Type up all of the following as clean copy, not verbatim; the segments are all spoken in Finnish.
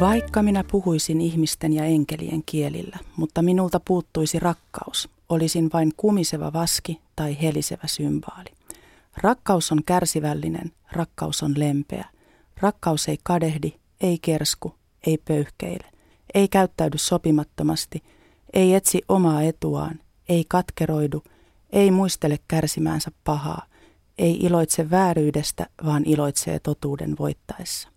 Vaikka minä puhuisin ihmisten ja enkelien kielillä, mutta minulta puuttuisi rakkaus, olisin vain kumiseva vaski tai helisevä symbaali. Rakkaus on kärsivällinen, rakkaus on lempeä. Rakkaus ei kadehdi, ei kersku, ei pöyhkeile, ei käyttäydy sopimattomasti, ei etsi omaa etuaan, ei katkeroidu, ei muistele kärsimäänsä pahaa, ei iloitse vääryydestä, vaan iloitsee totuuden voittaessa.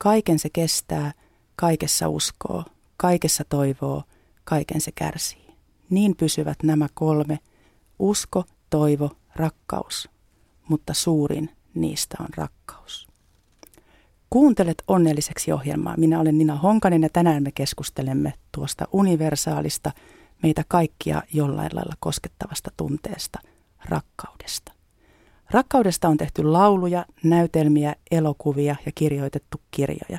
Kaiken se kestää, kaikessa uskoo, kaikessa toivoo, kaiken se kärsii. Niin pysyvät nämä kolme, usko, toivo, rakkaus, mutta suurin niistä on rakkaus. Kuuntelet Onnelliseksi ohjelmaa. Minä olen Nina Honkanen ja tänään me keskustelemme tuosta universaalista, meitä kaikkia jollain lailla koskettavasta tunteesta, rakkaudesta. Rakkaudesta on tehty lauluja, näytelmiä, elokuvia ja kirjoitettu kirjoja.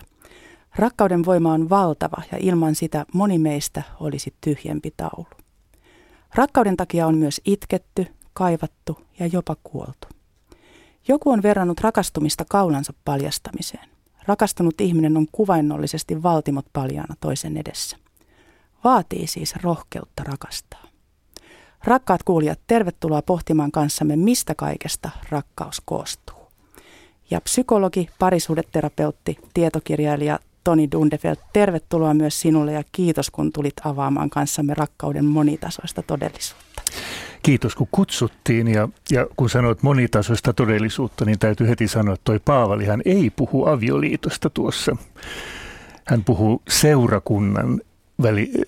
Rakkauden voima on valtava ja ilman sitä moni meistä olisi tyhjempi taulu. Rakkauden takia on myös itketty, kaivattu ja jopa kuoltu. Joku on verrannut rakastumista kaulansa paljastamiseen. Rakastunut ihminen on kuvainnollisesti valtimot paljaana toisen edessä. Vaatii siis rohkeutta rakastaa. Rakkaat kuulijat, tervetuloa pohtimaan kanssamme, mistä kaikesta rakkaus koostuu. Ja psykologi, parisuhdeterapeutti, tietokirjailija Tony Dunderfelt, tervetuloa myös sinulle ja kiitos kun tulit avaamaan kanssamme rakkauden monitasoista todellisuutta. Kiitos kun kutsuttiin ja kun sanoit monitasoista todellisuutta, niin täytyy heti sanoa, että toi Paavalihan ei puhu avioliitosta tuossa. Hän puhuu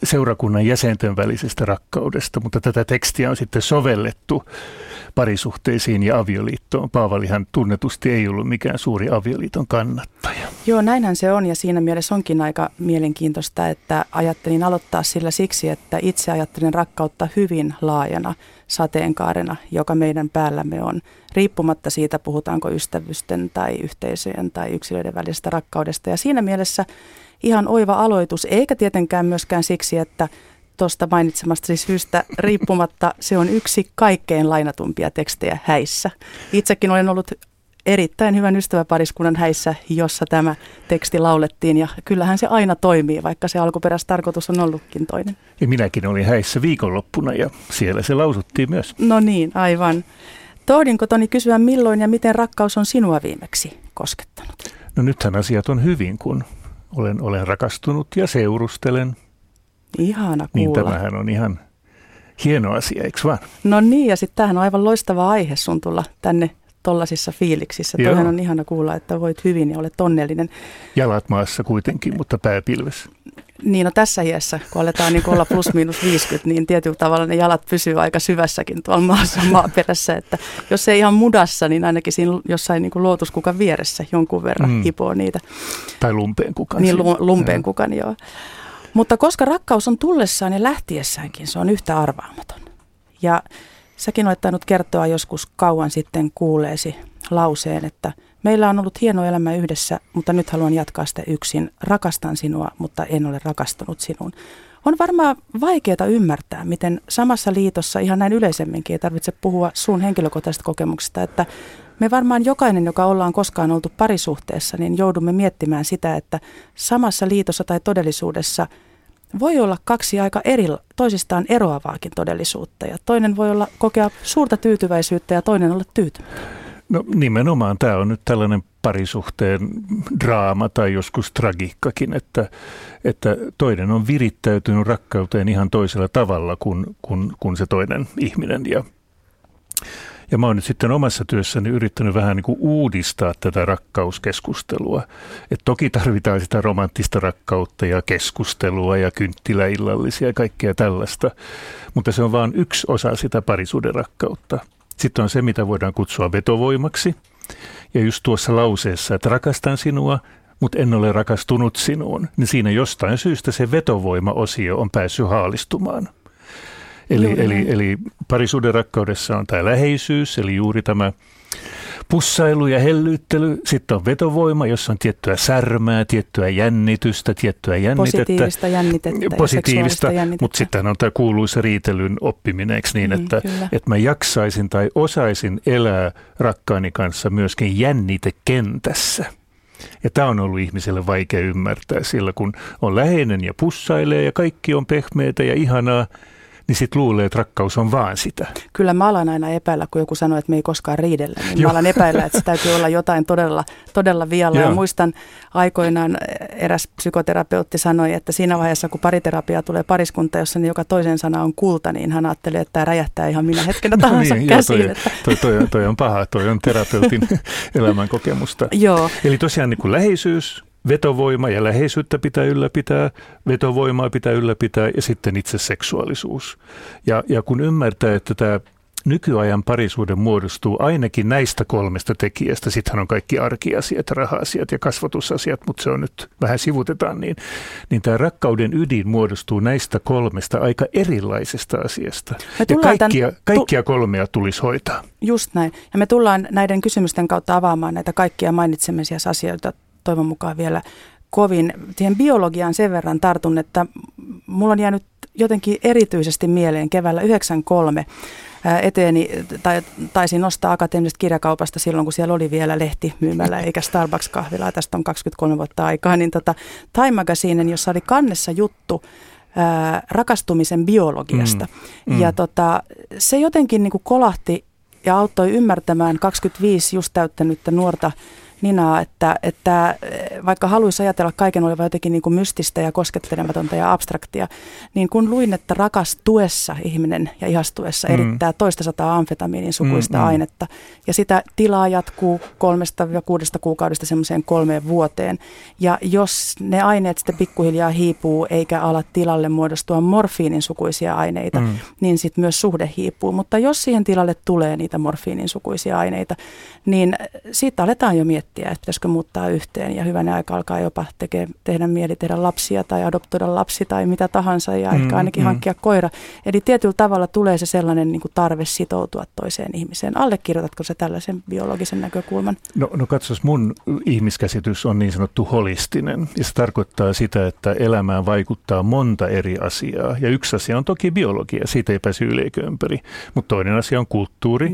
seurakunnan jäsenten välisestä rakkaudesta, mutta tätä tekstiä on sitten sovellettu parisuhteisiin ja avioliittoon. Paavalihan tunnetusti ei ollut mikään suuri avioliiton kannattaja. Joo, näinhän se on ja siinä mielessä onkin aika mielenkiintoista, että ajattelin aloittaa sillä siksi, että itse ajattelen rakkautta hyvin laajana sateenkaarena, joka meidän päällämme on, riippumatta siitä puhutaanko ystävysten tai yhteisöjen tai yksilöiden välisestä rakkaudesta ja siinä mielessä ihan oiva aloitus, eikä tietenkään myöskään siksi, että tuosta mainitsemastasi syystä riippumatta se on yksi kaikkein lainatumpia tekstejä häissä. Itsekin olen ollut erittäin hyvän ystäväpariskunnan häissä, jossa tämä teksti laulettiin ja kyllähän se aina toimii, vaikka se alkuperäistarkoitus on ollutkin toinen. Ja minäkin olin häissä viikonloppuna ja siellä se lausuttiin myös. No niin, aivan. Tohdinko Toni kysyä milloin ja miten rakkaus on sinua viimeksi koskettanut? No nythän asiat on hyvin, kun olen rakastunut ja seurustelen. Ihana kuulla. Niin tämähän on ihan hieno asia, eikö vaan? No niin, ja sitten tämähän on aivan loistava aihe sun tulla tänne tollasissa fiiliksissä. Tämähän on ihana kuulla, että voit hyvin ja olet onnellinen. Jalat maassa kuitenkin, mutta pääpilves. Niin, no tässä iässä, kun aletaan niin olla plus miinus 50, niin tietyllä tavalla ne jalat pysyy aika syvässäkin tuolla maassa maaperässä. Että jos ei ihan mudassa, niin ainakin siinä jossain niin kuin lootuskukan vieressä jonkun verran hipoo niitä. Tai lumpeen kukan. Niin, lumpeen kukan, joo. Mutta koska rakkaus on tullessaan ja lähtiessäänkin, se on yhtä arvaamaton. Ja säkin olet tainnut kertoa joskus kauan sitten kuuleesi lauseen, että meillä on ollut hieno elämä yhdessä, mutta nyt haluan jatkaa sitä yksin. Rakastan sinua, mutta en ole rakastunut sinuun. On varmaan vaikeaa ymmärtää, miten samassa liitossa, ihan näin yleisemminkin, ei tarvitse puhua sun henkilökohtaisesta kokemuksesta, että me varmaan jokainen, joka ollaan koskaan oltu parisuhteessa, niin joudumme miettimään sitä, että samassa liitossa tai todellisuudessa voi olla kaksi aika toisistaan eroavaakin todellisuutta. Ja toinen voi olla kokea suurta tyytyväisyyttä ja toinen olla tyytymätön. No nimenomaan tämä on nyt tällainen parisuhteen draama tai joskus tragiikkakin, että toinen on virittäytynyt rakkauteen ihan toisella tavalla kuin se toinen ihminen. Ja mä oon nyt sitten omassa työssäni yrittänyt vähän niin kuin uudistaa tätä rakkauskeskustelua. Et toki tarvitaan sitä romanttista rakkautta ja keskustelua ja kynttiläillallisia ja kaikkea tällaista, mutta se on vaan yksi osa sitä parisuuden rakkautta. Sitten on se, mitä voidaan kutsua vetovoimaksi. Ja just tuossa lauseessa, että rakastan sinua, mutta en ole rakastunut sinuun, niin siinä jostain syystä se vetovoimaosio on päässyt haalistumaan. Eli parisuuden rakkaudessa on tämä läheisyys, eli juuri tämä pussailu ja hellyyttely. Sitten on vetovoima, jossa on tiettyä särmää, tiettyä jännitystä, tiettyä jännitettä. Positiivista jännitettä. Mutta sitten on tämä kuuluisa riitelyn oppiminen, eikö niin, että mä jaksaisin tai osaisin elää rakkaani kanssa myöskin jännitekentässä. Ja tämä on ollut ihmiselle vaikea ymmärtää, sillä kun on läheinen ja pussailee ja kaikki on pehmeätä ja ihanaa, niin sitten luulee, että rakkaus on vaan sitä. Kyllä mä alan aina epäillä, kun joku sanoo, että me ei koskaan riidellä. Niin mä alan epäillä, että se täytyy olla jotain todella vialla. Ja muistan aikoinaan eräs psykoterapeutti sanoi, että siinä vaiheessa, kun pariterapiaa tulee pariskunta, jossa niin joka toisen sana on kulta, niin hän ajattelee, että tämä räjähtää ihan minä hetkenä tahansa käsiin. Toi on paha, toi on terapeutin elämän kokemusta. Joo. Eli tosiaan niin kuin läheisyys. Vetovoima ja läheisyyttä pitää ylläpitää, vetovoimaa pitää ylläpitää ja sitten itse seksuaalisuus. Ja kun ymmärtää, että tämä nykyajan parisuuden muodostuu ainakin näistä kolmesta tekijästä, sittenhän on kaikki arkiasiat, raha-asiat ja kasvatusasiat, mutta se on nyt vähän sivutetaan, niin tämä rakkauden ydin muodostuu näistä kolmesta aika erilaisesta asiasta. Ja kaikkia kolmea tulisi hoitaa. Just näin. Ja me tullaan näiden kysymysten kautta avaamaan näitä kaikkia mainitsemisia asioita. Toivon mukaan vielä kovin. Siihen biologiaan sen verran tartun, että mulla on jäänyt jotenkin erityisesti mieleen keväällä 1993 eteeni, tai taisin nostaa akateemisesta kirjakaupasta silloin, kun siellä oli vielä lehtimyymälä eikä Starbucks-kahvilaa, tästä on 23 vuotta aikaa, niin Time Magazinen, jossa oli kannessa juttu rakastumisen biologiasta. Ja se jotenkin niin kuin kolahti ja auttoi ymmärtämään 25 just täyttänyttä nuorta Ninaa, että vaikka haluaisi ajatella kaiken olevan jotenkin niin kuin mystistä ja koskettelematonta ja abstraktia, niin kun luin, että rakastuessa ihminen ja ihastuessa erittää toista 100 amfetamiinin sukuista ainetta, ja sitä tilaa jatkuu 3-6 kuukaudesta semmoiseen 3 vuoteen, ja jos ne aineet sitten pikkuhiljaa hiipuu eikä ala tilalle muodostua morfiinin sukuisia aineita, niin sitten myös suhde hiipuu, mutta jos siihen tilalle tulee niitä morfiinin sukuisia aineita, niin siitä aletaan jo miettiä, että pitäisikö muuttaa yhteen ja hyvänä aika alkaa jopa tehdä mieli tehdä lapsia tai adoptoida lapsi tai mitä tahansa ja ehkä ainakin hankkia koira. Eli tietyllä tavalla tulee se sellainen niin kuin tarve sitoutua toiseen ihmiseen. Allekirjoitatko se tällaisen biologisen näkökulman? No katsos, mun ihmiskäsitys on niin sanottu holistinen ja se tarkoittaa sitä, että elämään vaikuttaa monta eri asiaa ja yksi asia on toki biologia, siitä ei pääse yleikö ympäri, mutta toinen asia on kulttuuri,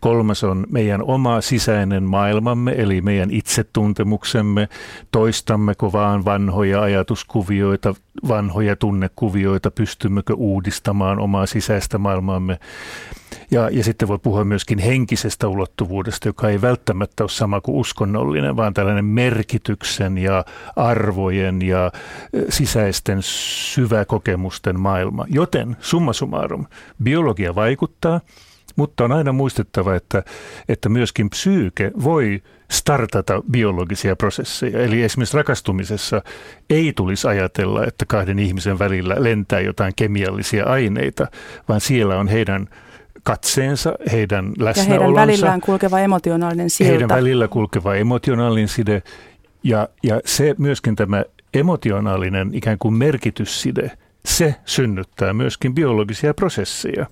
kolmas on meidän oma sisäinen maailmamme eli meidän itsetuntemuksemme, toistammeko vaan vanhoja ajatuskuvioita, vanhoja tunnekuvioita, pystymmekö uudistamaan omaa sisäistä maailmaamme. Ja sitten voi puhua myöskin henkisestä ulottuvuudesta, joka ei välttämättä ole sama kuin uskonnollinen, vaan tällainen merkityksen ja arvojen ja sisäisten syväkokemusten maailma. Joten summa summarum, biologia vaikuttaa. Mutta on aina muistettava, että myöskin psyyke voi startata biologisia prosesseja. Eli esimerkiksi rakastumisessa ei tulisi ajatella, että kahden ihmisen välillä lentää jotain kemiallisia aineita, vaan siellä on heidän katseensa, heidän läsnäolonsa. Ja heidän välillään kulkeva emotionaalinen silta. Heidän välillä kulkeva emotionaalinen side. Ja se myöskin tämä emotionaalinen ikään kuin merkitysside, se synnyttää myöskin biologisia prosesseja.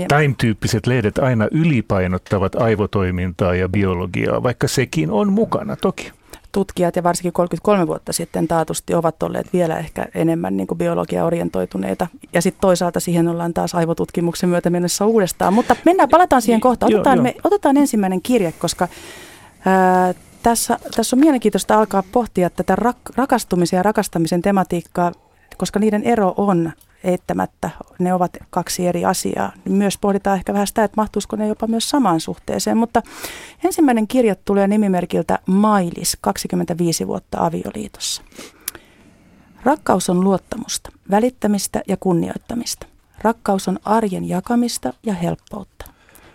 Että Time-tyyppiset lehdet aina ylipainottavat aivotoimintaa ja biologiaa, vaikka sekin on mukana toki. Tutkijat ja varsinkin 33 vuotta sitten taatusti ovat olleet vielä ehkä enemmän niin kuin biologia-orientoituneita. Ja sitten toisaalta siihen ollaan taas aivotutkimuksen myötä mennessä uudestaan. Mutta palataan siihen kohtaan. Otetaan ensimmäinen kirje, koska tässä on mielenkiintoista alkaa pohtia tätä rakastumisen ja rakastamisen tematiikkaa, koska niiden ero on eittämättä, ne ovat 2 eri asiaa. Myös pohditaan ehkä vähän sitä, että mahtuisiko ne jopa myös samaan suhteeseen, mutta ensimmäinen kirja tulee nimimerkiltä Mailis, 25 vuotta avioliitossa. Rakkaus on luottamusta, välittämistä ja kunnioittamista. Rakkaus on arjen jakamista ja helppoutta.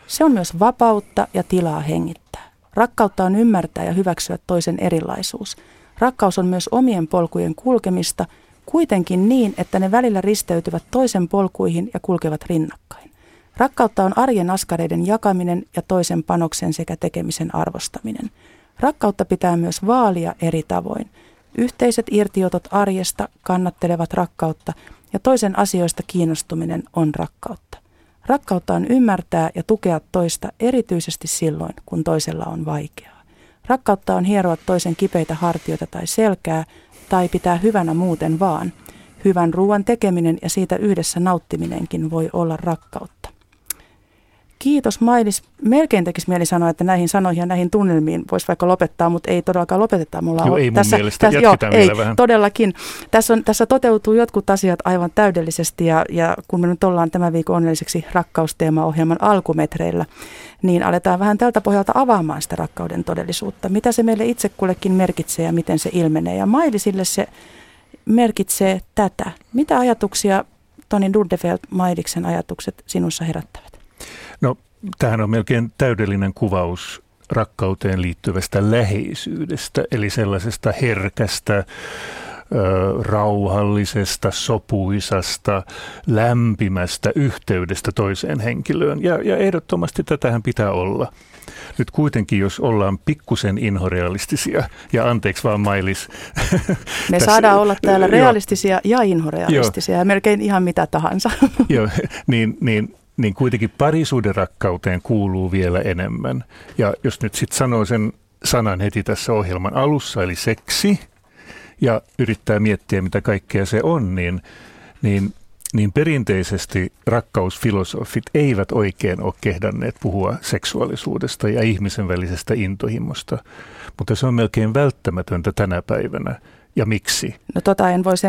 Se on myös vapautta ja tilaa hengittää. Rakkautta on ymmärtää ja hyväksyä toisen erilaisuus. Rakkaus on myös omien polkujen kulkemista, kuitenkin niin, että ne välillä risteytyvät toisen polkuihin ja kulkevat rinnakkain. Rakkautta on arjen askareiden jakaminen ja toisen panoksen sekä tekemisen arvostaminen. Rakkautta pitää myös vaalia eri tavoin. Yhteiset irtiotot arjesta kannattelevat rakkautta ja toisen asioista kiinnostuminen on rakkautta. Rakkautta on ymmärtää ja tukea toista erityisesti silloin, kun toisella on vaikeaa. Rakkautta on hieroa toisen kipeitä hartioita tai selkää, tai pitää hyvänä muuten vaan. Hyvän ruoan tekeminen ja siitä yhdessä nauttiminenkin voi olla rakkautta. Kiitos Mailis. Melkein tekisi mieli sanoa, että näihin sanoihin ja näihin tunnelmiin voisi vaikka lopettaa, mutta ei todellakaan lopeteta. Ei, todellakin. Tässä toteutuu jotkut asiat aivan täydellisesti ja kun me nyt ollaan tämän viikon onnelliseksi rakkausteemaohjelman alkumetreillä, niin aletaan vähän tältä pohjalta avaamaan sitä rakkauden todellisuutta. Mitä se meille itse kullekin merkitsee ja miten se ilmenee. Ja Mailisille se merkitsee tätä. Mitä ajatuksia Tony Dunderfelt Mailiksen ajatukset sinussa herättävät? No, tämähän on melkein täydellinen kuvaus rakkauteen liittyvästä läheisyydestä, eli sellaisesta herkästä, rauhallisesta, sopuisasta, lämpimästä yhteydestä toiseen henkilöön. Ja ehdottomasti tätähän pitää olla. Nyt kuitenkin, jos ollaan pikkusen inhorealistisia, ja anteeksi vaan Mailis. Me saadaan olla täällä realistisia ja inhorealistisia, ja melkein ihan mitä tahansa. Joo, niin kuitenkin parisuuden rakkauteen kuuluu vielä enemmän. Ja jos nyt sitten sanoo sen sanan heti tässä ohjelman alussa, eli seksi, ja yrittää miettiä, mitä kaikkea se on, niin perinteisesti rakkausfilosofit eivät oikein ole kehdanneet puhua seksuaalisuudesta ja ihmisen välisestä intohimosta. Mutta se on melkein välttämätöntä tänä päivänä. Ja miksi? No tuosta en voisi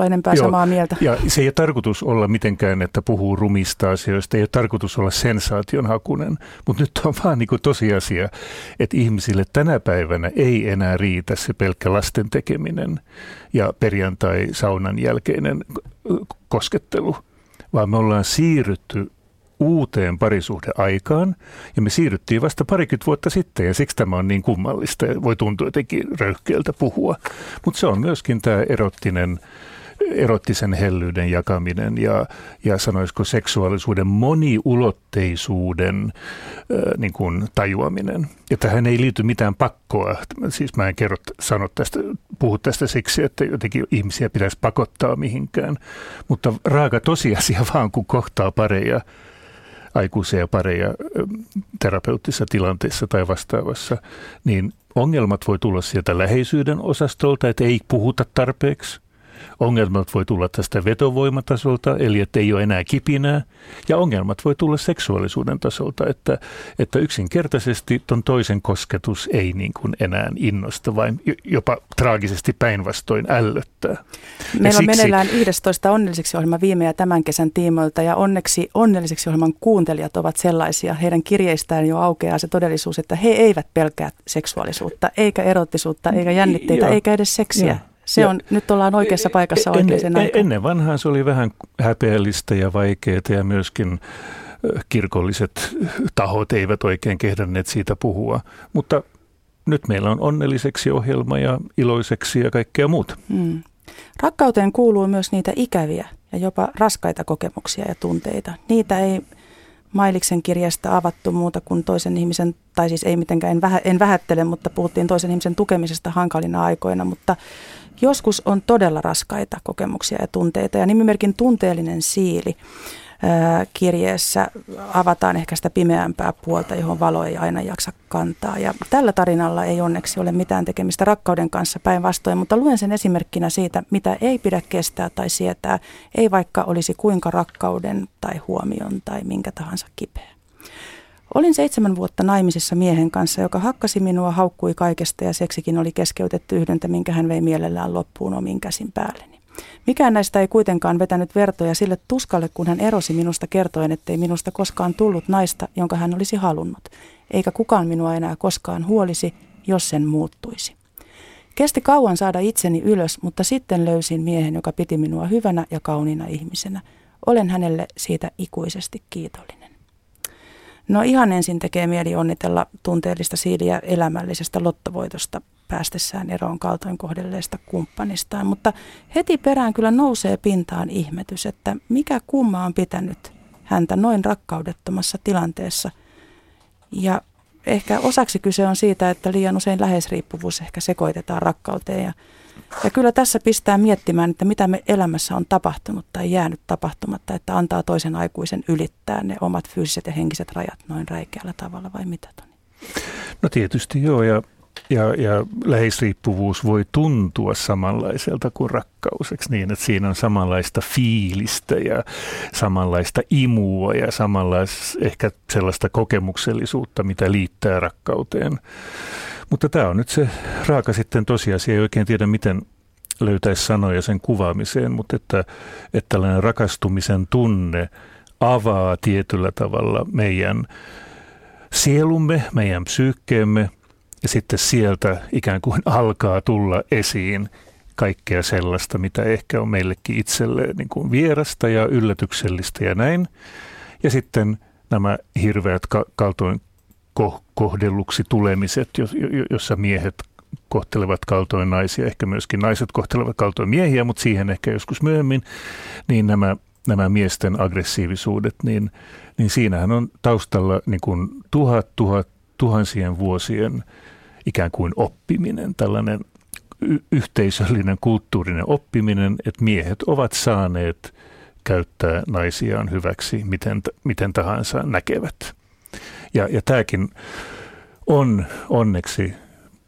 olla enempää samaa mieltä. Ja se ei ole tarkoitus olla mitenkään, että puhuu rumista asioista, ei ole tarkoitus olla sensaation hakuinen. Mutta nyt on vaan niinku tosiasia, että ihmisille tänä päivänä ei enää riitä se pelkkä lasten tekeminen ja perjantai-saunan jälkeinen koskettelu, vaan me ollaan siirrytty uuteen parisuhdeaikaan, ja me siirryttiin vasta parikymmentä vuotta sitten, ja siksi tämä on niin kummallista, ja voi tuntua jotenkin röyhkeältä puhua. Mutta se on myöskin tämä erottisen hellyyden jakaminen, ja sanoisiko seksuaalisuuden moniulotteisuuden niin kuin tajuaminen. Ja tähän ei liity mitään pakkoa, siis mä en puhu tästä siksi, että jotenkin ihmisiä pitäisi pakottaa mihinkään, mutta raaka tosiasia vaan, kun kohtaa pareja, aikuisia pareja terapeuttisessa tilanteessa tai vastaavassa, niin ongelmat voi tulla sieltä läheisyyden osastolta, että ei puhuta tarpeeksi. Ongelmat voi tulla tästä vetovoimatasolta, eli että ei ole enää kipinää. Ja ongelmat voi tulla seksuaalisuuden tasolta, että yksinkertaisesti ton toisen kosketus ei niin kuin enää innosta, vaan jopa traagisesti päinvastoin ällöttää. Meillä on meneillään 11 onnelliseksi ohjelma viime ja tämän kesän tiimoilta, ja onneksi onnelliseksi ohjelman kuuntelijat ovat sellaisia. Heidän kirjeistään jo aukeaa se todellisuus, että he eivät pelkää seksuaalisuutta, eikä erottisuutta, eikä jännitteitä, eikä edes seksiä. Joo. Se on, nyt ollaan oikeassa paikassa oikeaan aikaan. Ennen vanhaan se oli vähän häpeällistä ja vaikeaa, ja myöskin kirkolliset tahot eivät oikein kehdanneet siitä puhua. Mutta nyt meillä on onnelliseksi ohjelma ja iloiseksi ja kaikkea muuta. Rakkauteen kuuluu myös niitä ikäviä ja jopa raskaita kokemuksia ja tunteita. Niitä ei Mailiksen kirjasta avattu muuta kuin toisen ihmisen, tai siis ei mitenkään, en vähättele, mutta puhuttiin toisen ihmisen tukemisesta hankalina aikoina, mutta joskus on todella raskaita kokemuksia ja tunteita, ja nimimerkin tunteellinen siili kirjeessä avataan ehkä sitä pimeämpää puolta, johon valo ei aina jaksa kantaa. Ja tällä tarinalla ei onneksi ole mitään tekemistä rakkauden kanssa, päinvastoin, mutta luen sen esimerkkinä siitä, mitä ei pidä kestää tai sietää, ei vaikka olisi kuinka rakkauden tai huomion tai minkä tahansa kipeä. Olin 7 vuotta naimisissa miehen kanssa, joka hakkasi minua, haukkui kaikesta ja seksikin oli keskeytetty yhdyntä, minkä hän vei mielellään loppuun omin käsin päälleni. Mikään näistä ei kuitenkaan vetänyt vertoja sille tuskalle, kun hän erosi minusta kertoen, ettei minusta koskaan tullut naista, jonka hän olisi halunnut, eikä kukaan minua enää koskaan huolisi, jos sen muuttuisi. Kesti kauan saada itseni ylös, mutta sitten löysin miehen, joka piti minua hyvänä ja kauniina ihmisenä. Olen hänelle siitä ikuisesti kiitollinen. No ihan ensin tekee mieli onnitella tunteellista siiliä elämällisestä lottovoitosta päästessään eroon kaltoinkohdelleesta kumppanistaan, mutta heti perään kyllä nousee pintaan ihmetys, että mikä kumma on pitänyt häntä noin rakkaudettomassa tilanteessa. Ja ehkä osaksi kyse on siitä, että liian usein läheisriippuvuus ehkä sekoitetaan rakkauteen. Ja kyllä tässä pistää miettimään, että mitä me elämässä on tapahtunut tai jäänyt tapahtumatta, että antaa toisen aikuisen ylittää ne omat fyysiset ja henkiset rajat noin räikeällä tavalla vai mitä, Toni? No tietysti joo, ja Ja läheisriippuvuus voi tuntua samanlaiselta kuin rakkauseksi niin, että siinä on samanlaista fiilistä ja samanlaista imua ja ehkä sellaista kokemuksellisuutta, mitä liittää rakkauteen. Mutta tämä on nyt se raaka sitten tosiasia. Ei oikein tiedä, miten löytäisi sanoja sen kuvaamiseen, mutta että tällainen rakastumisen tunne avaa tietyllä tavalla meidän sielumme, meidän psyykkeemme. Ja sitten sieltä ikään kuin alkaa tulla esiin kaikkea sellaista, mitä ehkä on meillekin itselleen niin kuin vierasta ja yllätyksellistä ja näin. Ja sitten nämä hirveät kaltoin kohdelluksi tulemiset, jossa miehet kohtelevat kaltoin naisia, ehkä myöskin naiset kohtelevat kaltoin miehiä, mutta siihen ehkä joskus myöhemmin, niin nämä miesten aggressiivisuudet, niin siinähän on taustalla niin kuin tuhansien vuosien ikään kuin oppiminen, tällainen yhteisöllinen, kulttuurinen oppiminen, että miehet ovat saaneet käyttää naisiaan hyväksi, miten tahansa näkevät. Ja tämäkin on onneksi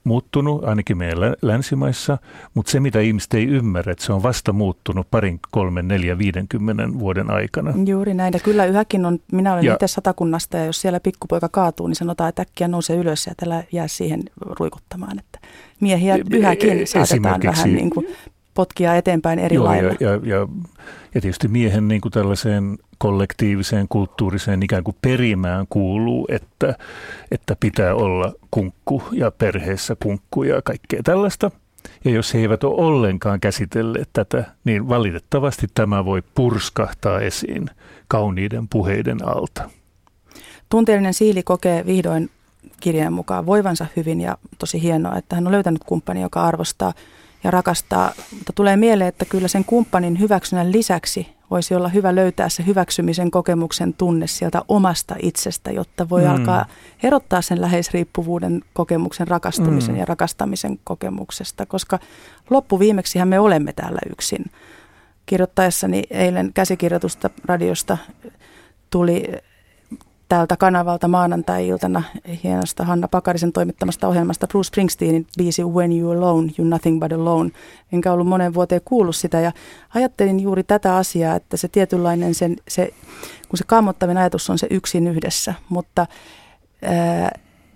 muuttunut, ainakin meidän länsimaissa, mutta se mitä ihmiset ei ymmärrä, että se on vasta muuttunut 3, 4, 50 vuoden aikana. Juuri näin, ja kyllä yhäkin on, minä olen itse Satakunnasta, ja jos siellä pikkupoika kaatuu, niin sanotaan, että äkkiä nousee ylös ja tällä jää siihen ruikuttamaan, että miehiä yhäkin saatetaan vähän niin kuin potkia eteenpäin eri lailla. Ja tietysti miehen niin kuin tällaiseen kollektiiviseen, kulttuuriseen ikään kuin perimään kuuluu, että pitää olla kunkku ja perheessä kunkku ja kaikkea tällaista. Ja jos he eivät ole ollenkaan käsitelleet tätä, niin valitettavasti tämä voi purskahtaa esiin kauniiden puheiden alta. Tunteellinen siili kokee vihdoin kirjeen mukaan voivansa hyvin, ja tosi hienoa, että hän on löytänyt kumppani, joka arvostaa ja rakastaa, mutta tulee mieleen, että kyllä sen kumppanin hyväksynnän lisäksi voisi olla hyvä löytää se hyväksymisen kokemuksen tunne sieltä omasta itsestä, jotta voi alkaa erottaa sen läheisriippuvuuden kokemuksen rakastumisen ja rakastamisen kokemuksesta, koska loppuviimeksihän me olemme täällä yksin. Kirjoittaessani eilen käsikirjoitusta radiosta tuli tältä kanavalta maanantai-iltana hienosta Hanna Pakarisen toimittamasta ohjelmasta Bruce Springsteenin biisi When You Alone, You Nothing But Alone. Enkä ollut moneen vuoteen kuullut sitä, ja ajattelin juuri tätä asiaa, että se tietynlainen, kun se kammottavin ajatus on se yksin yhdessä, mutta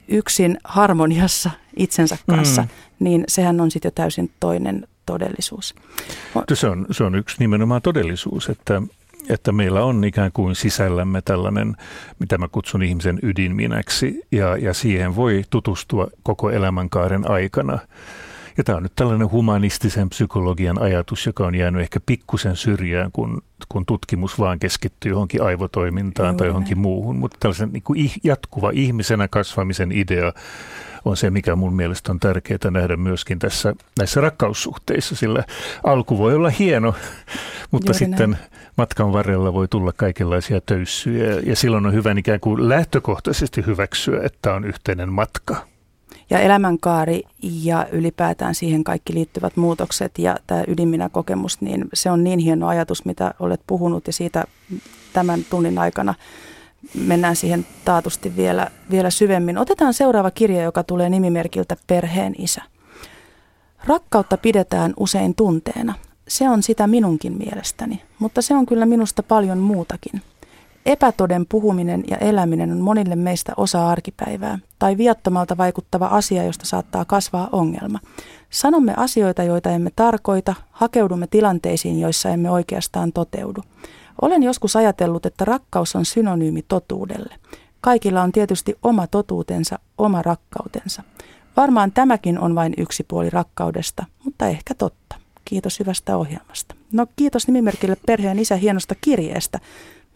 yksin harmoniassa itsensä kanssa, niin sehän on sitten jo täysin toinen todellisuus. Se on yksi nimenomaan todellisuus, että meillä on ikään kuin sisällämme tällainen, mitä mä kutsun ihmisen ydinminäksi, ja siihen voi tutustua koko elämänkaaren aikana. Ja tämä on nyt tällainen humanistisen psykologian ajatus, joka on jäänyt ehkä pikkusen syrjään, kun tutkimus vaan keskittyy johonkin aivotoimintaan tai johonkin muuhun. Mutta tällaisen niin kuin jatkuva ihmisenä kasvamisen idea on se, mikä mun mielestä on tärkeää nähdä myöskin näissä rakkaussuhteissa, sillä alku voi olla hieno, mutta juuri sitten näin. Matkan varrella voi tulla kaikenlaisia töyssyjä, ja silloin on hyvä ikään kuin lähtökohtaisesti hyväksyä, että on yhteinen matka. Ja elämänkaari ja ylipäätään siihen kaikki liittyvät muutokset ja tämä ydinminäkokemus, niin se on niin hieno ajatus, mitä olet puhunut, ja siitä tämän tunnin aikana mennään siihen taatusti vielä syvemmin. Otetaan seuraava kirja, joka tulee nimimerkiltä Perheen isä. Rakkautta pidetään usein tunteena. Se on sitä minunkin mielestäni, mutta se on kyllä minusta paljon muutakin. Epätoden puhuminen ja eläminen on monille meistä osa arkipäivää, tai viattomalta vaikuttava asia, josta saattaa kasvaa ongelma. Sanomme asioita, joita emme tarkoita, hakeudumme tilanteisiin, joissa emme oikeastaan toteudu. Olen joskus ajatellut, että rakkaus on synonyymi totuudelle. Kaikilla on tietysti oma totuutensa, oma rakkautensa. Varmaan tämäkin on vain yksi puoli rakkaudesta, mutta ehkä totta. Kiitos hyvästä ohjelmasta. No kiitos nimimerkille Perheen isä hienosta kirjeestä.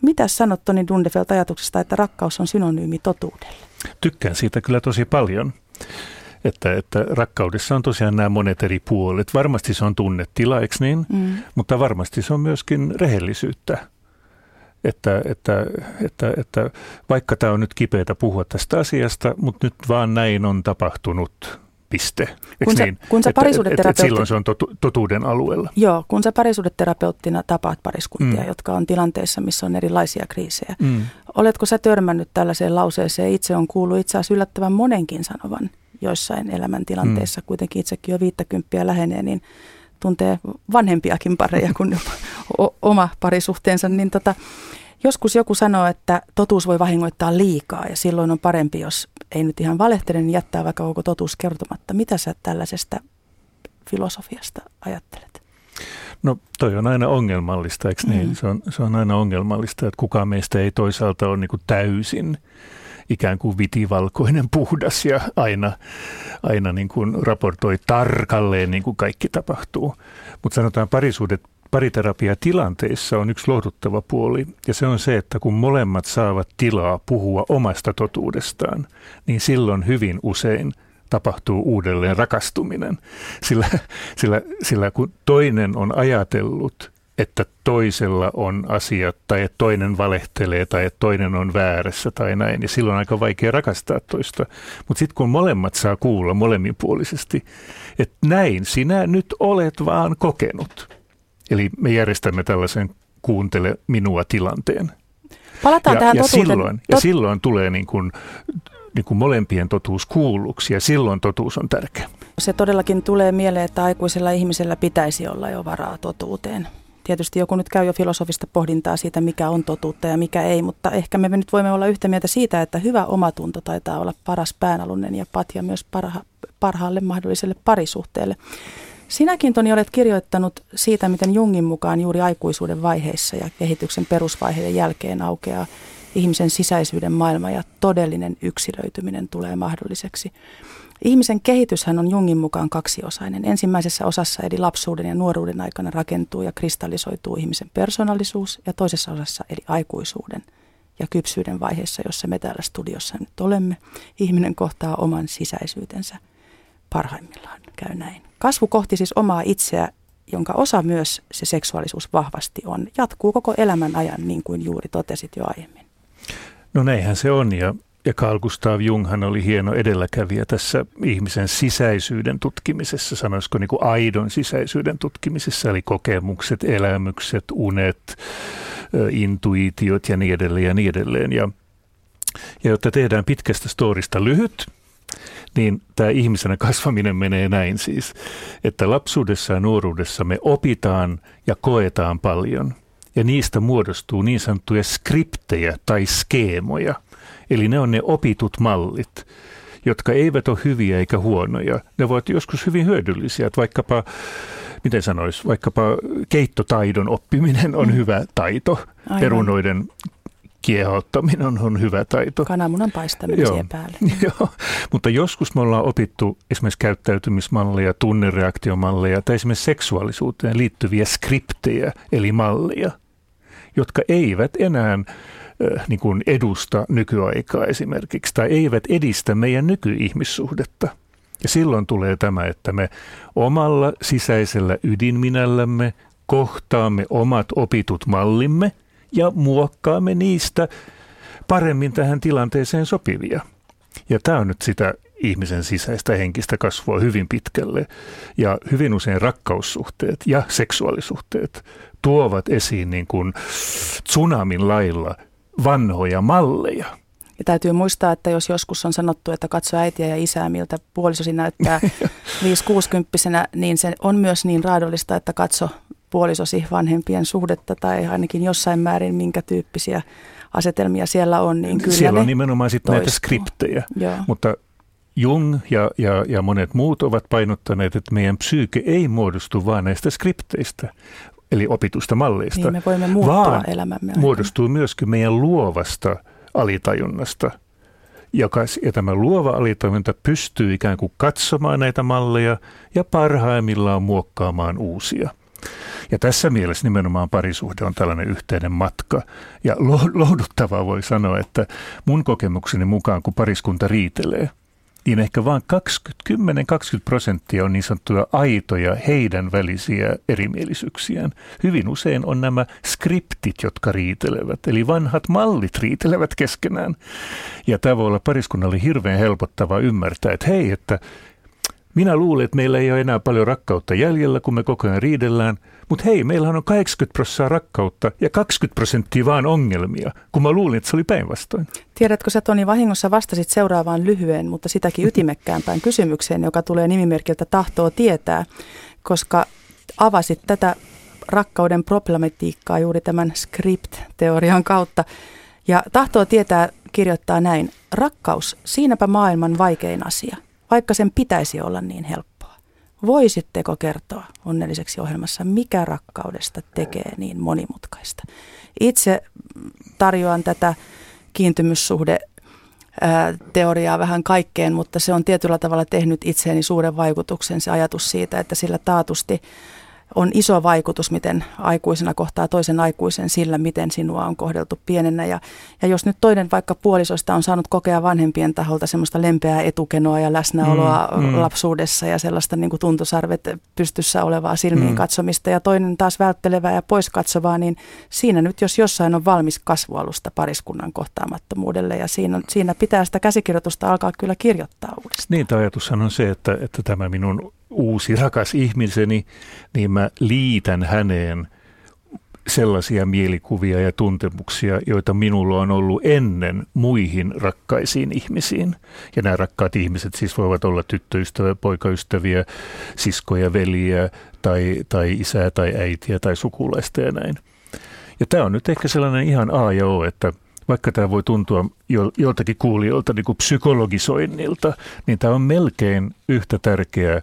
Mitä sanot Tony Dunderfelt ajatuksesta, että rakkaus on synonyymi totuudelle? Tykkään siitä kyllä tosi paljon, että rakkaudessa on tosiaan nämä monet eri puolet. Varmasti se on tunnetila, eikö niin? Mutta varmasti se on myöskin rehellisyyttä. Että vaikka tämä on nyt kipeätä puhua tästä asiasta, mutta nyt vaan näin on tapahtunut. Piste. Silloin se on totuuden alueella. Joo, kun sä parisuudeterapeuttina tapaat pariskuntia, jotka on tilanteissa, missä on erilaisia kriisejä. Oletko sä törmännyt tällaiseen lauseeseen? Itse on kuullut itse asiassa yllättävän monenkin sanovan, joissain elämäntilanteissa kuitenkin itsekin jo 50 lähenee, niin tuntee vanhempiakin pareja kuin oma parisuhteensa, niin joskus joku sanoo, että totuus voi vahingoittaa liikaa ja silloin on parempi, jos ei nyt ihan valehtele, niin jättää vaikka koko totuus kertomatta. Mitä sä tällaisesta filosofiasta ajattelet? No toi on aina ongelmallista, eikö niin? Se on aina ongelmallista, että kukaan meistä ei toisaalta ole niin kuin täysin ikään kuin vitivalkoinen, puhdas ja aina niin kuin raportoi tarkalleen niin kuin kaikki tapahtuu. Mutta sanotaan pariterapiatilanteissa on yksi lohduttava puoli, ja se on se, että kun molemmat saavat tilaa puhua omasta totuudestaan, niin silloin hyvin usein tapahtuu uudelleen rakastuminen. Sillä kun toinen on ajatellut, että toisella on asiat, tai että toinen valehtelee, tai että toinen on väärässä, tai näin, niin silloin on aika vaikea rakastaa toista. Mutta sitten kun molemmat saa kuulla molemminpuolisesti, että näin sinä nyt olet vaan kokenut. Eli me järjestämme tällaisen kuuntele minua tilanteen. Palataan tähän totuuteen. Silloin tulee niin kuin molempien totuus kuulluksi ja silloin totuus on tärkeä. Se todellakin tulee mieleen, että aikuisella ihmisellä pitäisi olla jo varaa totuuteen. Tietysti joku nyt käy jo filosofista pohdintaa siitä, mikä on totuutta ja mikä ei, mutta ehkä me nyt voimme olla yhtä mieltä siitä, että hyvä omatunto taitaa olla paras päänalunen ja patja myös parhaalle mahdolliselle parisuhteelle. Sinäkin, Toni, olet kirjoittanut siitä, miten Jungin mukaan juuri aikuisuuden vaiheissa ja kehityksen perusvaiheiden jälkeen aukeaa ihmisen sisäisyyden maailma ja todellinen yksilöityminen tulee mahdolliseksi. Ihmisen kehityshän on Jungin mukaan kaksiosainen. Ensimmäisessä osassa eli lapsuuden ja nuoruuden aikana rakentuu ja kristallisoituu ihmisen persoonallisuus ja toisessa osassa eli aikuisuuden ja kypsyyden vaiheessa, jossa me täällä studiossa nyt olemme, ihminen kohtaa oman sisäisyytensä. Parhaimmillaan käy näin. Kasvu kohti siis omaa itseä, jonka osa myös se seksuaalisuus vahvasti on. Jatkuu koko elämän ajan, niin kuin juuri totesit jo aiemmin. No näinhän se on, ja Carl Gustav Junghan oli hieno edelläkävijä tässä ihmisen sisäisyyden tutkimisessa, sanoisiko niin kuin aidon sisäisyyden tutkimisessa, eli kokemukset, elämykset, unet, intuitiot ja niin edelleen ja niin edelleen. Ja jotta tehdään pitkästä storista lyhyt, niin tämä ihmisenä kasvaminen menee näin siis, että lapsuudessa ja nuoruudessa me opitaan ja koetaan paljon. Ja niistä muodostuu niin sanottuja skriptejä tai skeemoja. Eli ne on ne opitut mallit, jotka eivät ole hyviä eikä huonoja. Ne voivat joskus hyvin hyödyllisiä, että vaikkapa, miten sanoisi, vaikkapa keittotaidon oppiminen on hyvä taito, aivan. Perunoiden kiehauttaminen on hyvä taito. Kananmunan paistaminen siihen päälle. Joo, mutta joskus me ollaan opittu esimerkiksi käyttäytymismalleja, tunnereaktiomalleja tai esimerkiksi seksuaalisuuteen liittyviä skriptejä eli malleja, jotka eivät enää niin kuin edusta nykyaikaa esimerkiksi tai eivät edistä meidän nykyihmissuhdetta. Ja silloin tulee tämä, että me omalla sisäisellä ydinminällämme kohtaamme omat opitut mallimme ja muokkaamme niistä paremmin tähän tilanteeseen sopivia. Ja tämä on nyt sitä ihmisen sisäistä henkistä kasvua hyvin pitkälle. Ja hyvin usein rakkaussuhteet ja seksuaalisuhteet tuovat esiin niin kuin tsunamin lailla vanhoja malleja. Ja täytyy muistaa, että jos joskus on sanottu, että katso äitiä ja isää, miltä puolisosi näyttää 5-60-vuotiaana, niin se on myös niin raadollista, että katso puolisosi vanhempien suhdetta tai ainakin jossain määrin minkä tyyppisiä asetelmia siellä on, niin kyllä siellä on nimenomaan sitten näitä skriptejä, mutta Jung ja monet muut ovat painottaneet, että meidän psyyke ei muodostu vain näistä skripteistä, eli opitusta malleista, niin me voimme muuttaa elämämme. Muodostuu myöskin meidän luovasta alitajunnasta, ja tämä luova alitajunta pystyy ikään kuin katsomaan näitä malleja ja parhaimmillaan muokkaamaan uusia. Ja tässä mielessä nimenomaan parisuhde on tällainen yhteinen matka. Ja lohduttavaa voi sanoa, että mun kokemukseni mukaan, kun pariskunta riitelee, niin ehkä vain 10-20% on niin sanottuja aitoja heidän välisiä erimielisyyksiään. Hyvin usein on nämä skriptit, jotka riitelevät, eli vanhat mallit riitelevät keskenään. Ja tämä voi olla pariskunnalle hirveän helpottavaa ymmärtää, että hei, että Minä luulen, että meillä ei ole enää paljon rakkautta jäljellä, kun me koko ajan riidellään, mutta hei, meillähän on 80% rakkautta ja 20% vaan ongelmia, kun mä luulin, että se oli päinvastoin. Tiedätkö sä, Toni, vahingossa vastasit seuraavaan lyhyen, mutta sitäkin ytimekkäämpään kysymykseen, joka tulee nimimerkiltä tahtoo tietää, koska avasit tätä rakkauden problematiikkaa juuri tämän script-teorian kautta. Ja tahtoo tietää kirjoittaa näin, rakkaus, siinäpä maailman vaikein asia, vaikka sen pitäisi olla niin helppoa. Voisitteko kertoa Onnelliseksi ohjelmassa, mikä rakkaudesta tekee niin monimutkaista? Itse tarjoan tätä kiintymyssuhde-teoriaa vähän kaikkeen, mutta se on tietyllä tavalla tehnyt itseeni suuren vaikutuksen, se ajatus siitä, että sillä taatusti on iso vaikutus, miten aikuisena kohtaa toisen aikuisen sillä, miten sinua on kohdeltu pienenä. Ja jos nyt toinen vaikka puolisosta on saanut kokea vanhempien taholta semmoista lempeää etukenoa ja läsnäoloa lapsuudessa ja sellaista niin kuin tuntosarvet pystyssä olevaa silmiin katsomista ja toinen taas välttelevää ja pois katsovaa, niin siinä nyt jos jossain on valmis kasvualusta pariskunnan kohtaamattomuudelle ja siinä pitää sitä käsikirjoitusta alkaa kyllä kirjoittaa uudestaan. Niin, ajatushan on se, että tämä minun uusi rakas ihmiseni, niin mä liitän häneen sellaisia mielikuvia ja tuntemuksia, joita minulla on ollut ennen muihin rakkaisiin ihmisiin. Ja nämä rakkaat ihmiset siis voivat olla tyttöystäviä, poikaystäviä, siskoja, veliä tai isää tai äitiä tai sukulaista ja näin. Ja tämä on nyt ehkä sellainen ihan A ja O, että vaikka tämä voi tuntua joltakin kuulijoilta niin kuin psykologisoinnilta, niin tämä on melkein yhtä tärkeää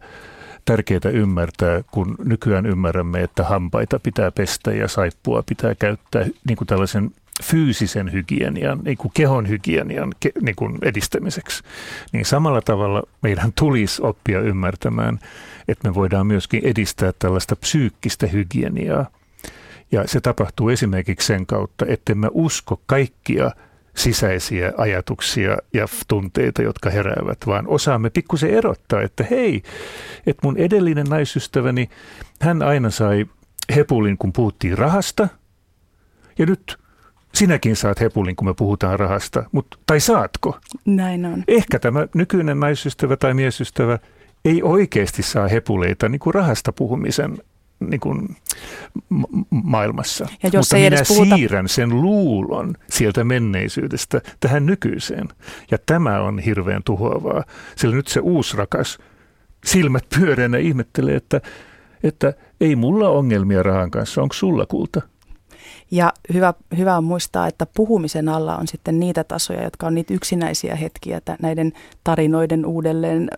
ymmärtää, kun nykyään ymmärrämme, että hampaita pitää pestä ja saippua pitää käyttää niin kuin tällaisen fyysisen hygienian, niin kuin kehon hygienian niin kuin edistämiseksi. Niin samalla tavalla meidän tulisi oppia ymmärtämään, että me voidaan myöskin edistää tällaista psyykkistä hygieniaa. Ja se tapahtuu esimerkiksi sen kautta, etten mä usko kaikkia sisäisiä ajatuksia ja tunteita, jotka heräävät, vaan osaamme pikkusen erottaa, että hei, että mun edellinen naisystäväni, hän aina sai hepulin, kun puhuttiin rahasta, ja nyt sinäkin saat hepulin, kun me puhutaan rahasta, tai saatko? Näin on. Ehkä tämä nykyinen naisystävä tai miesystävä ei oikeasti saa hepuleita niin kuin rahasta puhumisen niin kuin maailmassa. Mutta minä siirrän sen luulon sieltä menneisyydestä tähän nykyiseen. Ja tämä on hirveän tuhoavaa, sillä nyt se uusi rakas silmät pyöreänä ihmettelee, että ei mulla ongelmia rahan kanssa, onko sulla kulta? Ja hyvä on muistaa, että puhumisen alla on sitten niitä tasoja, jotka on niitä yksinäisiä hetkiä näiden tarinoiden uudelleen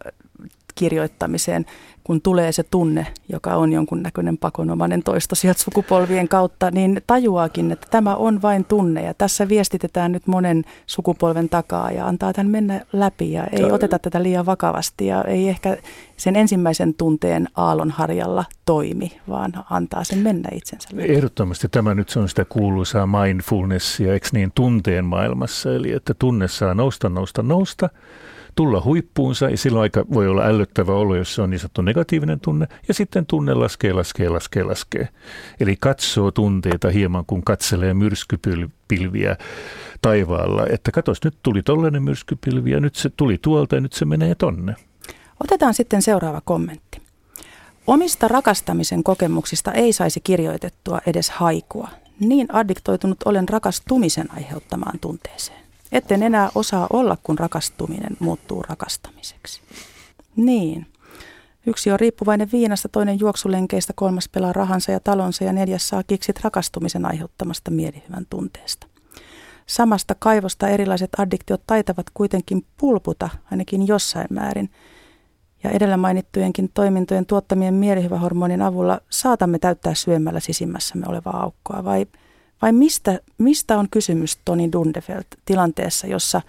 kirjoittamiseen, kun tulee se tunne, joka on jonkunnäköinen pakonomainen toisto sieltä sukupolvien kautta, niin tajuaakin, että tämä on vain tunne ja tässä viestitetään nyt monen sukupolven takaa ja antaa tämän mennä läpi ja ei oteta tätä liian vakavasti ja ei ehkä sen ensimmäisen tunteen aallonharjalla toimi, vaan antaa sen mennä itsensä. Ehdottomasti tämä nyt on sitä kuuluisaa mindfulnessia, eikö niin, tunteen maailmassa, eli että tunne saa nousta. Tulla huippuunsa ja silloin aika voi olla ällöttävä olo, jos se on niin sanottu negatiivinen tunne. Ja sitten tunne laskee. Eli katsoo tunteita hieman, kun katselee myrskypilviä taivaalla. Että katos, nyt tuli tollainen myrskypilvi ja nyt se tuli tuolta ja nyt se menee tonne. Otetaan sitten seuraava kommentti. Omista rakastamisen kokemuksista ei saisi kirjoitettua edes haikua. Niin addiktoitunut olen rakastumisen aiheuttamaan tunteeseen. Etten enää osaa olla, kun rakastuminen muuttuu rakastamiseksi. Niin. Yksi on riippuvainen viinasta, toinen juoksulenkeistä, kolmas pelaa rahansa ja talonsa ja neljäs saa kiksit rakastumisen aiheuttamasta mielihyvän tunteesta. Samasta kaivosta erilaiset addiktiot taitavat kuitenkin pulputa, ainakin jossain määrin. Ja edellä mainittujenkin toimintojen tuottamien mielihyvähormonin avulla saatamme täyttää syömällä sisimmässämme olevaa aukkoa vai mistä on kysymys, Tony Dunderfelt, tilanteessa, jossa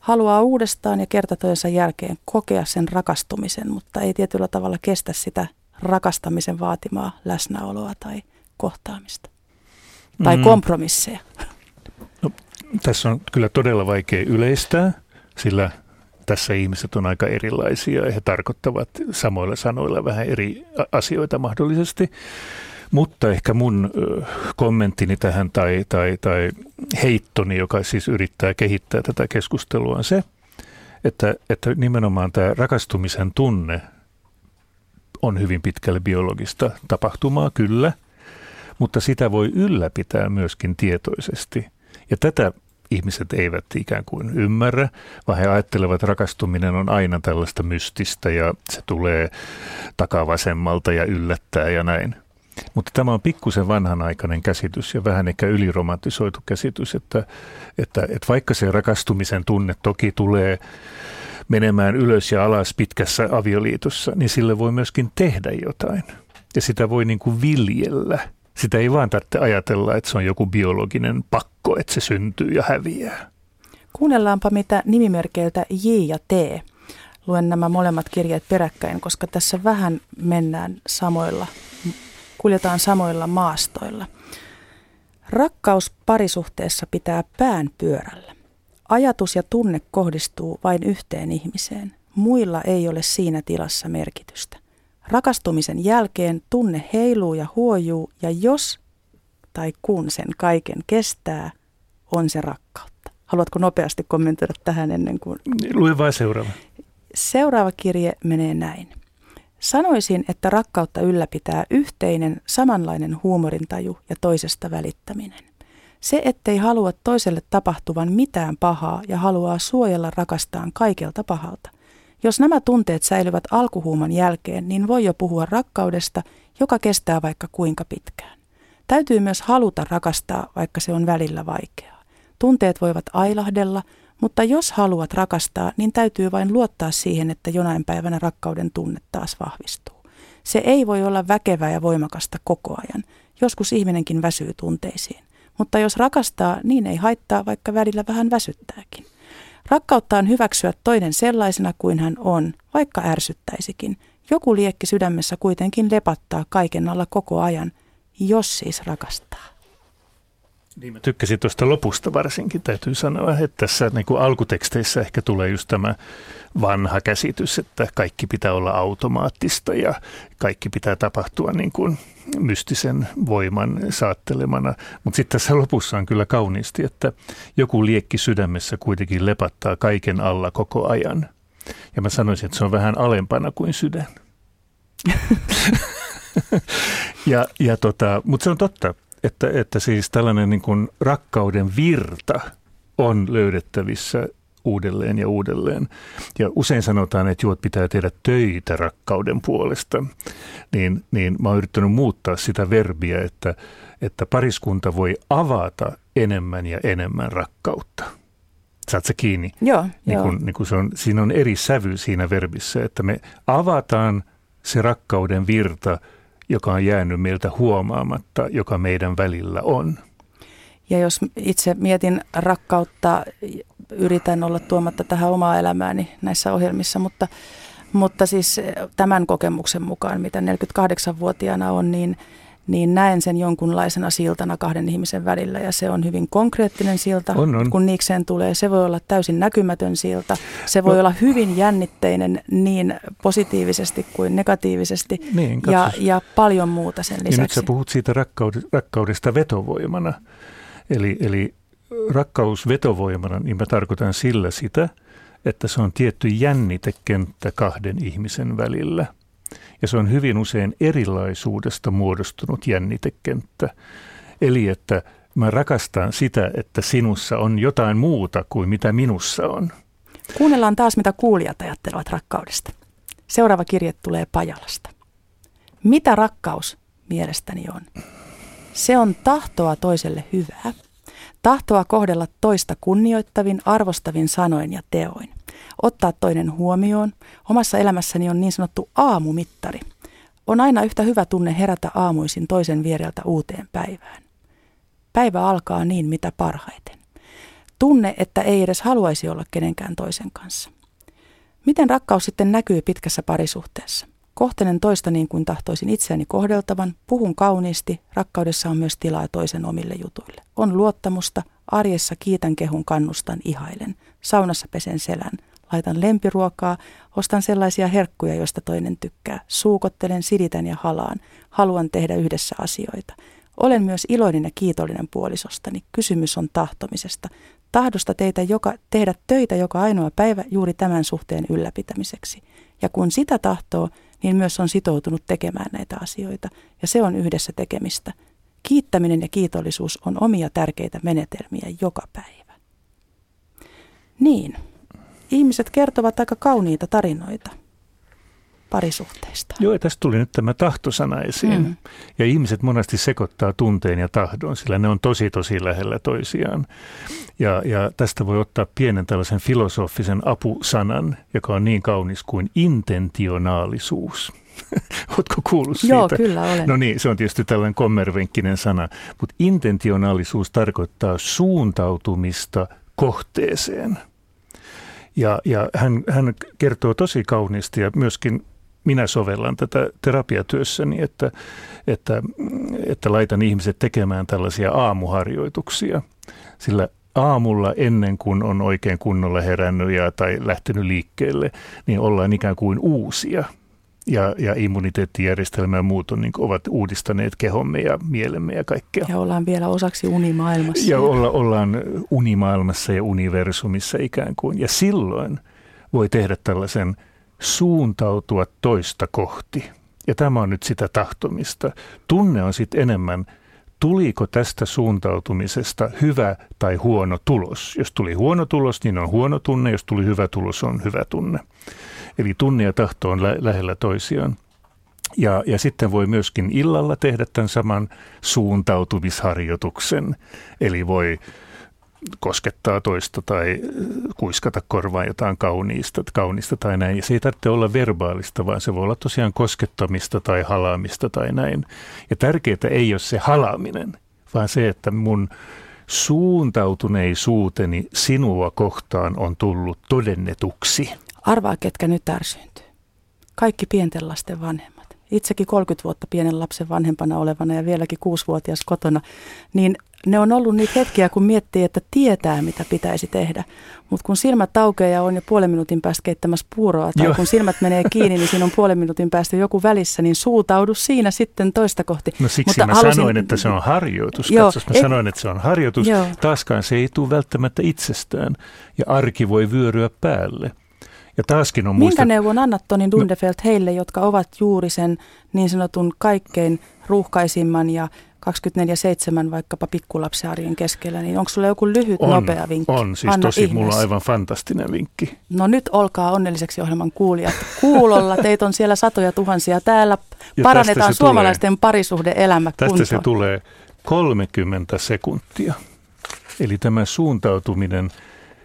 haluaa uudestaan ja kertatojensa jälkeen kokea sen rakastumisen, mutta ei tietyllä tavalla kestä sitä rakastamisen vaatimaa läsnäoloa tai kohtaamista tai kompromisseja? No, tässä on kyllä todella vaikea yleistää, sillä tässä ihmiset on aika erilaisia ja he tarkoittavat samoilla sanoilla vähän eri asioita mahdollisesti. Mutta ehkä mun kommenttini tähän tai heittoni, joka siis yrittää kehittää tätä keskustelua, on se, että nimenomaan tämä rakastumisen tunne on hyvin pitkälle biologista tapahtumaa, kyllä, mutta sitä voi ylläpitää myöskin tietoisesti. Ja tätä ihmiset eivät ikään kuin ymmärrä, vaan he ajattelevat, että rakastuminen on aina tällaista mystistä ja se tulee takavasemmalta ja yllättää ja näin. Mutta tämä on pikkusen vanhanaikainen käsitys ja vähän ehkä yliromantisoitu käsitys, että vaikka se rakastumisen tunne toki tulee menemään ylös ja alas pitkässä avioliitossa, niin sille voi myöskin tehdä jotain ja sitä voi niin kuin viljellä. Sitä ei vaan tarvitse ajatella, että se on joku biologinen pakko, että se syntyy ja häviää. Kuunnellaanpa mitä nimimerkeiltä J ja T. Luen nämä molemmat kirjeet peräkkäin, koska tässä vähän mennään samoilla, kuljetaan samoilla maastoilla. Rakkaus parisuhteessa pitää pään pyörällä. Ajatus ja tunne kohdistuu vain yhteen ihmiseen. Muilla ei ole siinä tilassa merkitystä. Rakastumisen jälkeen tunne heiluu ja huojuu, ja jos tai kun sen kaiken kestää, on se rakkautta. Haluatko nopeasti kommentoida tähän ennen kuin... Lue vain seuraava. Seuraava kirje menee näin. Sanoisin, että rakkautta ylläpitää yhteinen, samanlainen huumorintaju ja toisesta välittäminen. Se, ettei halua toiselle tapahtuvan mitään pahaa ja haluaa suojella rakastaan kaikelta pahalta. Jos nämä tunteet säilyvät alkuhuuman jälkeen, niin voi jo puhua rakkaudesta, joka kestää vaikka kuinka pitkään. Täytyy myös haluta rakastaa, vaikka se on välillä vaikeaa. Tunteet voivat ailahdella, mutta jos haluat rakastaa, niin täytyy vain luottaa siihen, että jonain päivänä rakkauden tunne taas vahvistuu. Se ei voi olla väkevää ja voimakasta koko ajan. Joskus ihminenkin väsyy tunteisiin. Mutta jos rakastaa, niin ei haittaa, vaikka välillä vähän väsyttääkin. Rakkautta on hyväksyä toinen sellaisena kuin hän on, vaikka ärsyttäisikin. Joku liekki sydämessä kuitenkin lepattaa kaiken alla koko ajan, jos siis rakastaa. Niin mä tykkäsin tuosta lopusta varsinkin, täytyy sanoa, että tässä niin kuin alkuteksteissä ehkä tulee just tämä vanha käsitys, että kaikki pitää olla automaattista ja kaikki pitää tapahtua niin kuin mystisen voiman saattelemana. Mutta sitten tässä lopussa on kyllä kauniisti, että joku liekki sydämessä kuitenkin lepattaa kaiken alla koko ajan. Ja mä sanoisin, että se on vähän alempana kuin sydän. Mutta se on totta. Että siis tällainen niin kuin rakkauden virta on löydettävissä uudelleen ja uudelleen. Ja usein sanotaan, että pitää tehdä töitä rakkauden puolesta. Niin mä oon yrittänyt muuttaa sitä verbiä, että pariskunta voi avata enemmän ja enemmän rakkautta. Saat sä kiinni? Joo. Niin kuin se on, siinä on eri sävy siinä verbissä, että me avataan se rakkauden virta, joka on jäänyt meiltä huomaamatta, joka meidän välillä on. Ja jos itse mietin rakkautta, yritän olla tuomatta tähän omaa elämääni näissä ohjelmissa, mutta siis tämän kokemuksen mukaan, mitä 48-vuotiaana on, niin näen sen jonkunlaisena siltana kahden ihmisen välillä, ja se on hyvin konkreettinen silta, on. Kun niikseen tulee. Se voi olla täysin näkymätön silta, se voi olla hyvin jännitteinen niin positiivisesti kuin negatiivisesti, niin, ja paljon muuta sen lisäksi. Ja nyt sä puhut siitä rakkaudesta vetovoimana, eli rakkaus vetovoimana, niin mä tarkoitan sillä sitä, että se on tietty jännitekenttä kahden ihmisen välillä. Ja se on hyvin usein erilaisuudesta muodostunut jännitekenttä. Eli että mä rakastan sitä, että sinussa on jotain muuta kuin mitä minussa on. Kuunnellaan taas, mitä kuulijat ajattelevat rakkaudesta. Seuraava kirje tulee Pajalasta. Mitä rakkaus mielestäni on? Se on tahtoa toiselle hyvää. Tahtoa kohdella toista kunnioittavin, arvostavin sanoin ja teoin. Ottaa toinen huomioon. Omassa elämässäni on niin sanottu aamumittari. On aina yhtä hyvä tunne herätä aamuisin toisen viereltä uuteen päivään. Päivä alkaa niin mitä parhaiten. Tunne, että ei edes haluaisi olla kenenkään toisen kanssa. Miten rakkaus sitten näkyy pitkässä parisuhteessa? Kohtelen toista niin kuin tahtoisin itseäni kohdeltavan, puhun kauniisti, rakkaudessa on myös tilaa toisen omille jutuille. On luottamusta, arjessa kiitän, kehun, kannustan, ihailen. Saunassa pesen selän, laitan lempiruokaa, ostan sellaisia herkkuja, joista toinen tykkää. Suukottelen, silitän ja halaan, haluan tehdä yhdessä asioita. Olen myös iloinen ja kiitollinen puolisostani, kysymys on tahtomisesta. Tahdosta tehdä töitä joka ainoa päivä juuri tämän suhteen ylläpitämiseksi. Ja kun sitä tahtoo, niin myös on sitoutunut tekemään näitä asioita. Ja se on yhdessä tekemistä. Kiittäminen ja kiitollisuus on omia tärkeitä menetelmiä joka päivä. Niin, ihmiset kertovat aika kauniita tarinoita parisuhteista. Joo, tässä tuli nyt tämä tahtosana esiin. Mm. Ja ihmiset monesti sekoittaa tunteen ja tahdon, sillä ne on tosi lähellä toisiaan. Ja tästä voi ottaa pienen tällaisen filosofisen apusanan, joka on niin kaunis kuin intentionaalisuus. Ootko kuullut siitä? Joo, kyllä olen. No niin, se on tietysti tällainen kommervenkkinen sana. Mutta intentionaalisuus tarkoittaa suuntautumista kohteeseen. Ja hän kertoo tosi kauniisti ja myöskin minä sovellan tätä terapiatyössäni, että laitan ihmiset tekemään tällaisia aamuharjoituksia. Sillä aamulla ennen kuin on oikein kunnolla herännyt tai lähtenyt liikkeelle, niin ollaan ikään kuin uusia. Ja immuniteettijärjestelmä ja muut on, niin ovat uudistaneet kehomme ja mielemme ja kaikkea. Ja ollaan vielä osaksi unimaailmassa. Ja ollaan unimaailmassa ja universumissa ikään kuin. Ja silloin voi tehdä tällaisen suuntautua toista kohti. Ja tämä on nyt sitä tahtomista. Tunne on sitten enemmän, tuliko tästä suuntautumisesta hyvä tai huono tulos. Jos tuli huono tulos, niin on huono tunne. Jos tuli hyvä tulos, on hyvä tunne. Eli tunne ja tahto on lähellä toisiaan. Ja sitten voi myöskin illalla tehdä tämän saman suuntautumisharjoituksen. Eli voi koskettaa toista tai kuiskata korvaan jotain kaunista tai näin. Ja se ei tarvitse olla verbaalista, vaan se voi olla tosiaan koskettamista tai halaamista tai näin. Ja tärkeää ei ole se halaaminen, vaan se, että mun suuntautuneisuuteni sinua kohtaan on tullut todennetuksi. Arvaa, ketkä nyt ärsyyntyy. Kaikki pienten lasten vanhemmat. Itsekin 30 vuotta pienen lapsen vanhempana olevana ja vieläkin 6-vuotias kotona. Niin ne on ollut niitä hetkiä, kun miettii, että tietää, mitä pitäisi tehdä. Mutta kun silmät aukeaa ja on jo puolen minuutin päästä keittämässä puuroa, tai kun silmät menee kiinni, niin siinä on puolen minuutin päästä joku välissä, niin suutaudu siinä sitten toista kohti. No siksi mutta mä sanoin, että se on harjoitus. Joo, katsos, sanoin, että se on harjoitus. Joo. Taaskaan se ei tule välttämättä itsestään ja arki voi vyöryä päälle. Ja taaskin on minkä neuvon annat Tony Dunderfelt heille, jotka ovat juuri sen niin sanotun kaikkein ruuhkaisimman ja 24/7 vaikkapa pikkulapsiarjen keskellä, niin onko sulla joku lyhyt, nopea vinkki? On, siis anna tosi ihmeessä. Mulla on aivan fantastinen vinkki. No nyt olkaa onnelliseksi ohjelman kuulijat kuulolla. Teitä on siellä satoja tuhansia. Täällä ja parannetaan suomalaisten parisuhde-elämä kuntoon. Tästä se tulee 30 sekuntia. Eli tämä suuntautuminen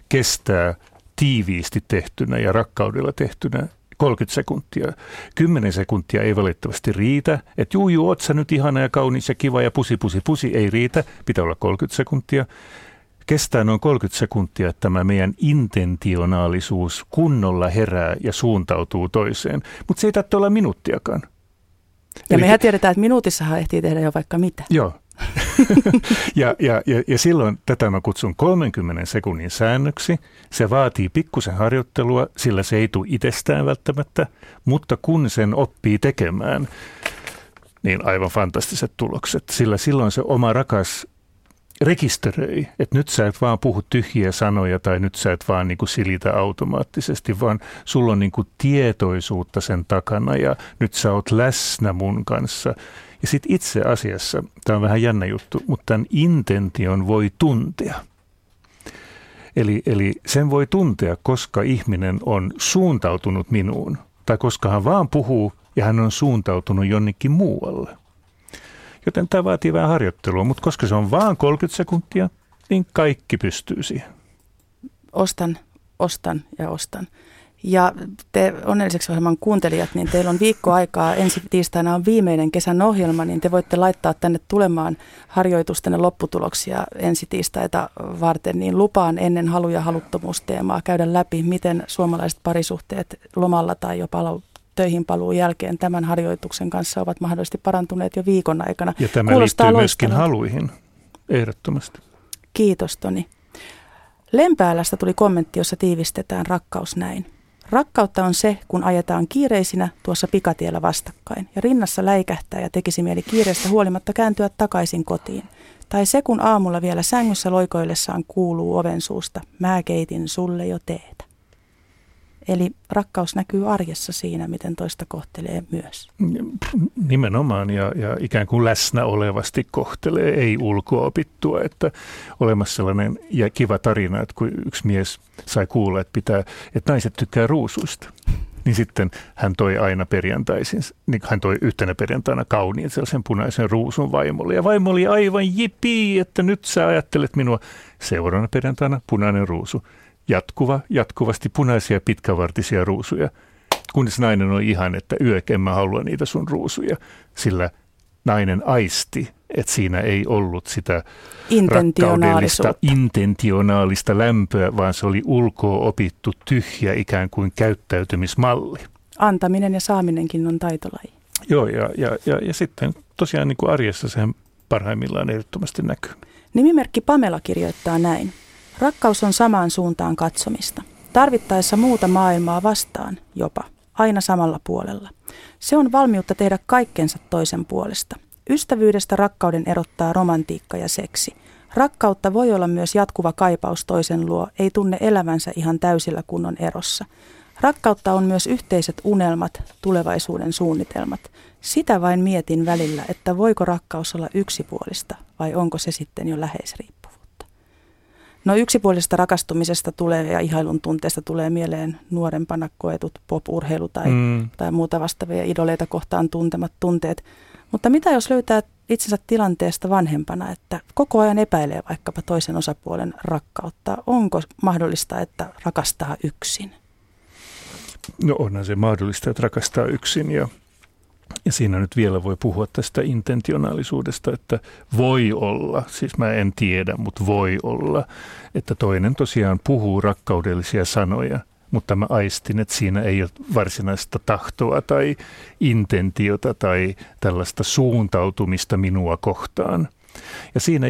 kestää tiiviisti tehtynä ja rakkaudella tehtynä 30 sekuntia. 10 sekuntia ei valitettavasti riitä, että juu, oot sä nyt ihana ja kaunis ja kiva ja pusi ei riitä, pitää olla 30 sekuntia. Kestää noin 30 sekuntia, että tämä meidän intentionaalisuus kunnolla herää ja suuntautuu toiseen, mutta se ei tarvitse olla minuuttiakaan. Ja mehän tiedetään, että minuutissahan ehtii tehdä jo vaikka mitä. Joo. ja silloin tätä mä kutsun 30 sekunnin säännöksi. Se vaatii pikkusen harjoittelua, sillä se ei tule itsestään välttämättä, mutta kun sen oppii tekemään, niin aivan fantastiset tulokset. Sillä silloin se oma rakas rekisteröi, että nyt sä et vaan puhu tyhjiä sanoja tai nyt sä et vaan niinku silitä automaattisesti, vaan sulla on niinku tietoisuutta sen takana ja nyt sä oot läsnä mun kanssa. Ja sitten itse asiassa, tämä on vähän jännä juttu, mutta tämän intention voi tuntea. Eli sen voi tuntea, koska ihminen on suuntautunut minuun tai koska hän vaan puhuu ja hän on suuntautunut jonnekin muualle. Joten tämä vaatii vähän harjoittelua, mutta koska se on vaan 30 sekuntia, niin kaikki pystyy siihen. Ostan. Ja te onnelliseksi ohjelman kuuntelijat, niin teillä on viikko aikaa, ensi tiistaina on viimeinen kesän ohjelma, niin te voitte laittaa tänne tulemaan harjoitustenne lopputuloksia ensi tiistaita varten, niin lupaan ennen halu- ja haluttomuusteemaa käydä läpi, miten suomalaiset parisuhteet lomalla tai jopa töihin paluun jälkeen tämän harjoituksen kanssa ovat mahdollisesti parantuneet jo viikon aikana. Ja tämä kuulostaa liittyy myöskin haluihin, ehdottomasti. Kiitos, Toni. Lempäälästä tuli kommentti, jossa tiivistetään rakkaus näin. Rakkautta on se, kun ajetaan kiireisinä tuossa pikatiellä vastakkain ja rinnassa läikähtää ja tekisi mieli kiireestä huolimatta kääntyä takaisin kotiin. Tai se, kun aamulla vielä sängyssä loikoillessaan kuuluu oven suusta, mä keitin sulle jo teetä. Eli rakkaus näkyy arjessa siinä, miten toista kohtelee myös. Nimenomaan ja ikään kuin läsnä olevasti kohtelee, ei ulkoa opittua. Että olemassa sellainen ja kiva tarina, että kun yksi mies sai kuulla, että naiset tykkää ruusuista. Niin sitten hän toi aina perjantaisin, niin hän toi yhtenä perjantaina kauniin sellaisen punaisen ruusun vaimolle. Ja vaimo oli aivan jipii, että nyt sä ajattelet minua. Seuraavana perjantaina punainen ruusu. Jatkuvasti punaisia pitkävartisia ruusuja. Kunnes nainen oli ihan, että yök, en mä halua niitä sun ruusuja. Sillä nainen aisti, että siinä ei ollut sitä rakkaudellista, intentionaalista lämpöä, vaan se oli ulkoa opittu tyhjä ikään kuin käyttäytymismalli. Antaminen ja saaminenkin on taitolaji. Joo, ja sitten tosiaan niin kuin arjessa sehän parhaimmillaan ehdottomasti näkyy. Nimimerkki Pamela kirjoittaa näin. Rakkaus on samaan suuntaan katsomista. Tarvittaessa muuta maailmaa vastaan jopa, aina samalla puolella. Se on valmiutta tehdä kaikkensa toisen puolesta. Ystävyydestä rakkauden erottaa romantiikka ja seksi. Rakkautta voi olla myös jatkuva kaipaus toisen luo, ei tunne elävänsä ihan täysillä kun on erossa. Rakkautta on myös yhteiset unelmat, tulevaisuuden suunnitelmat. Sitä vain mietin välillä, että voiko rakkaus olla yksipuolista vai onko se sitten jo läheisriippuvuutta. No yksipuolisesta rakastumisesta tulee ja ihailun tunteesta tulee mieleen nuorempana koetut pop-urheilu tai muuta vastaavia idoleita kohtaan tuntemat tunteet. Mutta mitä jos löytää itsensä tilanteesta vanhempana, että koko ajan epäilee vaikkapa toisen osapuolen rakkautta? Onko mahdollista, että rakastaa yksin? No onhan se mahdollista, että rakastaa yksin ja siinä nyt vielä voi puhua tästä intentionaalisuudesta, että voi olla, siis mä en tiedä, mutta voi olla, että toinen tosiaan puhuu rakkaudellisia sanoja. Mutta mä aistin, että siinä ei ole varsinaista tahtoa tai intentiota tai tällaista suuntautumista minua kohtaan. Ja siinä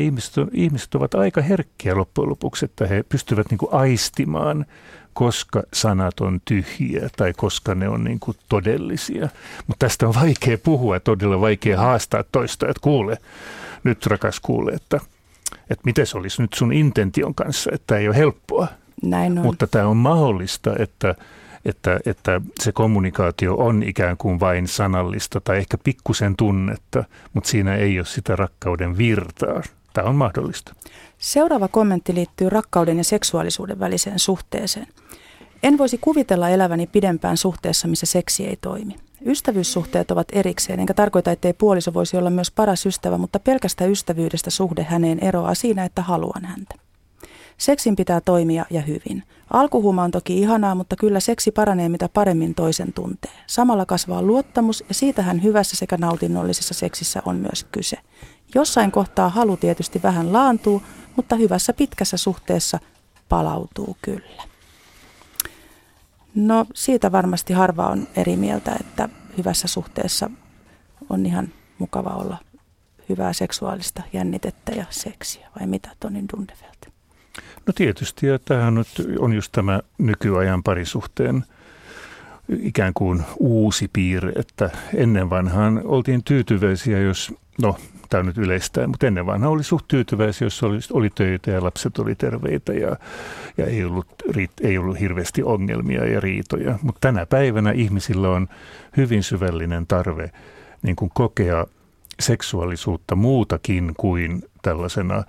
ihmiset ovat aika herkkiä loppujen lopuksi, että he pystyvät niin kuin aistimaan, koska sanat on tyhjiä tai koska ne on niin kuin todellisia. Mutta tästä on vaikea puhua, todella vaikea haastaa toista, että kuule, nyt rakas kuule, että miten se olisi nyt sun intention kanssa, että ei ole helppoa. Mutta tämä on mahdollista, että se kommunikaatio on ikään kuin vain sanallista tai ehkä pikkusen tunnetta, mutta siinä ei ole sitä rakkauden virtaa. Tämä on mahdollista. Seuraava kommentti liittyy rakkauden ja seksuaalisuuden väliseen suhteeseen. En voisi kuvitella eläväni pidempään suhteessa, missä seksi ei toimi. Ystävyyssuhteet ovat erikseen, enkä tarkoita, ettei puoliso voisi olla myös paras ystävä, mutta pelkästä ystävyydestä suhde häneen eroaa siinä, että haluan häntä. Seksin pitää toimia ja hyvin. Alkuhuuma on toki ihanaa, mutta kyllä seksi paranee mitä paremmin toisen tuntee. Samalla kasvaa luottamus ja siitähän hyvässä sekä nautinnollisessa seksissä on myös kyse. Jossain kohtaa halu tietysti vähän laantuu, mutta hyvässä pitkässä suhteessa palautuu kyllä. No siitä varmasti harva on eri mieltä, että hyvässä suhteessa on ihan mukava olla hyvää seksuaalista jännitettä ja seksiä. Vai mitä Tony Dunderfelt? No tietysti, ja tämähän nyt on just tämä nykyajan parisuhteen ikään kuin uusi piirre, että ennen vanhaan oltiin tyytyväisiä, jos, no tämä on nyt yleistää, mutta ennen vanhaan oli suht tyytyväisiä, jos oli töitä ja lapset oli terveitä ja ei ollut hirveästi ongelmia ja riitoja. Mutta tänä päivänä ihmisillä on hyvin syvällinen tarve niin kuin kokea seksuaalisuutta muutakin kuin tällaisena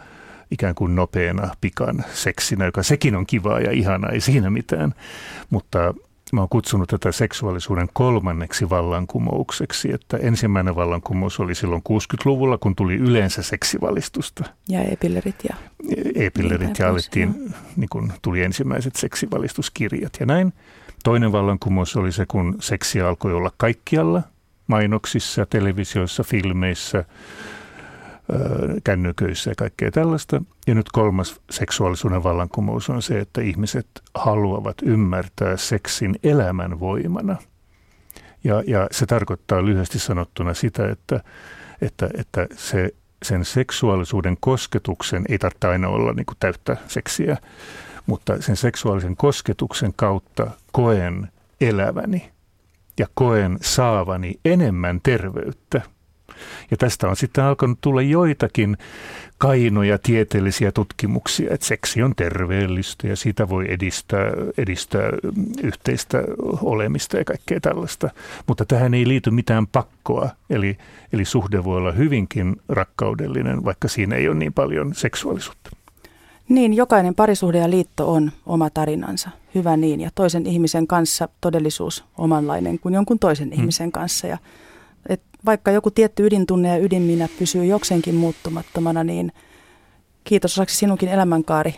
ikään kuin nopeana pikan seksinä, joka sekin on kivaa ja ihanaa, ei siinä mitään. Mutta mä oon kutsunut tätä seksuaalisuuden kolmanneksi vallankumoukseksi, että ensimmäinen vallankumous oli silloin 60-luvulla, kun tuli yleensä seksivalistusta. Ja e-pillerit ja alettiin, niin kun tuli ensimmäiset seksivalistuskirjat ja näin. Toinen vallankumous oli se, kun seksiä alkoi olla kaikkialla, mainoksissa, televisioissa, filmeissä, kännyköissä ja kaikkea tällaista. Ja nyt kolmas seksuaalisuuden vallankumous on se, että ihmiset haluavat ymmärtää seksin elämänvoimana. Ja se tarkoittaa lyhyesti sanottuna sitä, että sen seksuaalisuuden kosketuksen, ei tarvitse aina olla niin kuin täyttä seksiä, mutta sen seksuaalisen kosketuksen kautta koen eläväni ja koen saavani enemmän terveyttä. Ja tästä on sitten alkanut tulla joitakin kainoja tieteellisiä tutkimuksia, että seksi on terveellistä ja sitä voi edistää yhteistä olemista ja kaikkea tällaista. Mutta tähän ei liity mitään pakkoa, eli suhde voi olla hyvinkin rakkaudellinen, vaikka siinä ei ole niin paljon seksuaalisuutta. Niin, jokainen parisuhde ja liitto on oma tarinansa. Hyvä niin, ja toisen ihmisen kanssa todellisuus omanlainen kuin jonkun toisen ihmisen kanssa. Ja vaikka joku tietty ydintunne ja ydinminä pysyy jokseenkin muuttumattomana, niin kiitos osaksi sinunkin elämänkaari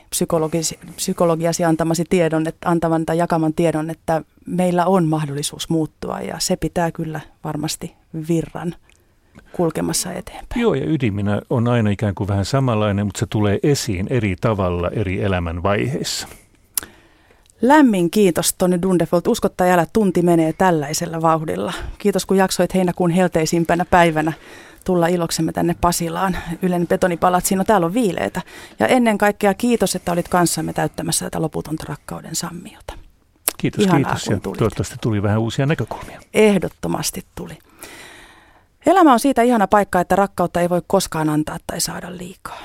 psykologiasi antamasi tiedon, jakaman tiedon, että meillä on mahdollisuus muuttua ja se pitää kyllä varmasti virran kulkemassa eteenpäin. Joo, ja ydinminä on aina ikään kuin vähän samanlainen, mutta se tulee esiin eri tavalla eri elämän vaiheissa. Lämmin kiitos, Tony Dunderfelt. Usko tai älä, tunti menee tällaisella vauhdilla. Kiitos, kun jaksoit heinäkuun helteisimpänä päivänä tulla iloksemme tänne Pasilaan. Ylen betonipalatsiin, no täällä on viileitä. Ja ennen kaikkea kiitos, että olit kanssamme täyttämässä tätä loputonta rakkauden sammiota. Kiitos, ihanaa, kiitos. Ja toivottavasti tuli vähän uusia näkökulmia. Ehdottomasti tuli. Elämä on siitä ihana paikka, että rakkautta ei voi koskaan antaa tai saada liikaa.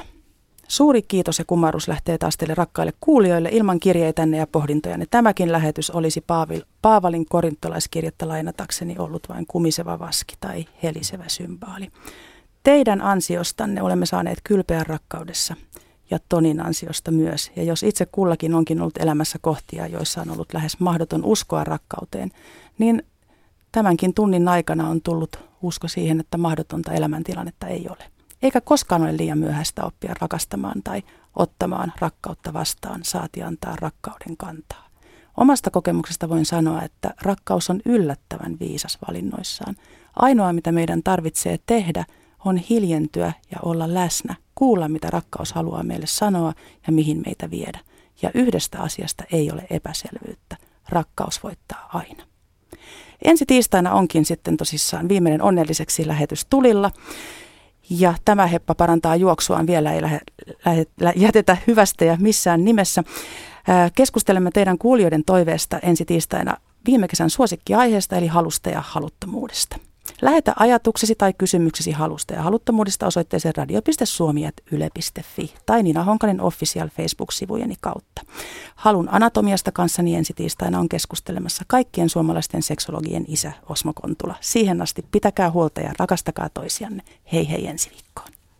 Suuri kiitos ja kumarus lähtee taas teille rakkaille kuulijoille ilman kirjeitänne ja pohdintojanne. Tämäkin lähetys olisi Paavalin korintolaiskirjettä lainatakseni ollut vain kumiseva vaski tai helisevä symbaali. Teidän ansiostanne olemme saaneet kylpeä rakkaudessa ja Tonin ansiosta myös. Ja jos itse kullakin onkin ollut elämässä kohtia, joissa on ollut lähes mahdoton uskoa rakkauteen, niin tämänkin tunnin aikana on tullut usko siihen, että mahdotonta elämäntilannetta ei ole. Eikä koskaan ole liian myöhäistä oppia rakastamaan tai ottamaan rakkautta vastaan, saati antaa rakkauden kantaa. Omasta kokemuksesta voin sanoa, että rakkaus on yllättävän viisas valinnoissaan. Ainoa, mitä meidän tarvitsee tehdä, on hiljentyä ja olla läsnä, kuulla, mitä rakkaus haluaa meille sanoa ja mihin meitä viedä. Ja yhdestä asiasta ei ole epäselvyyttä. Rakkaus voittaa aina. Ensi tiistaina onkin sitten tosissaan viimeinen Onnelliseksi lähetys tulilla. Ja tämä heppa parantaa juoksuaan, vielä ei jätetä hyvästä ja missään nimessä. Keskustelemme teidän kuulijoiden toiveesta ensi tiistaina viime kesän suosikkiaiheesta eli halusta ja haluttomuudesta. Lähetä ajatuksesi tai kysymyksesi halusta ja haluttomuudesta osoitteeseen radio.suomi@yle.fi tai Nina Honkanen official Facebook-sivujeni kautta. Halun anatomiasta kanssani ensi tiistaina on keskustelemassa kaikkien suomalaisten seksologien isä Osmo Kontula. Siihen asti pitäkää huolta ja rakastakaa toisianne. Hei hei ensi viikkoon.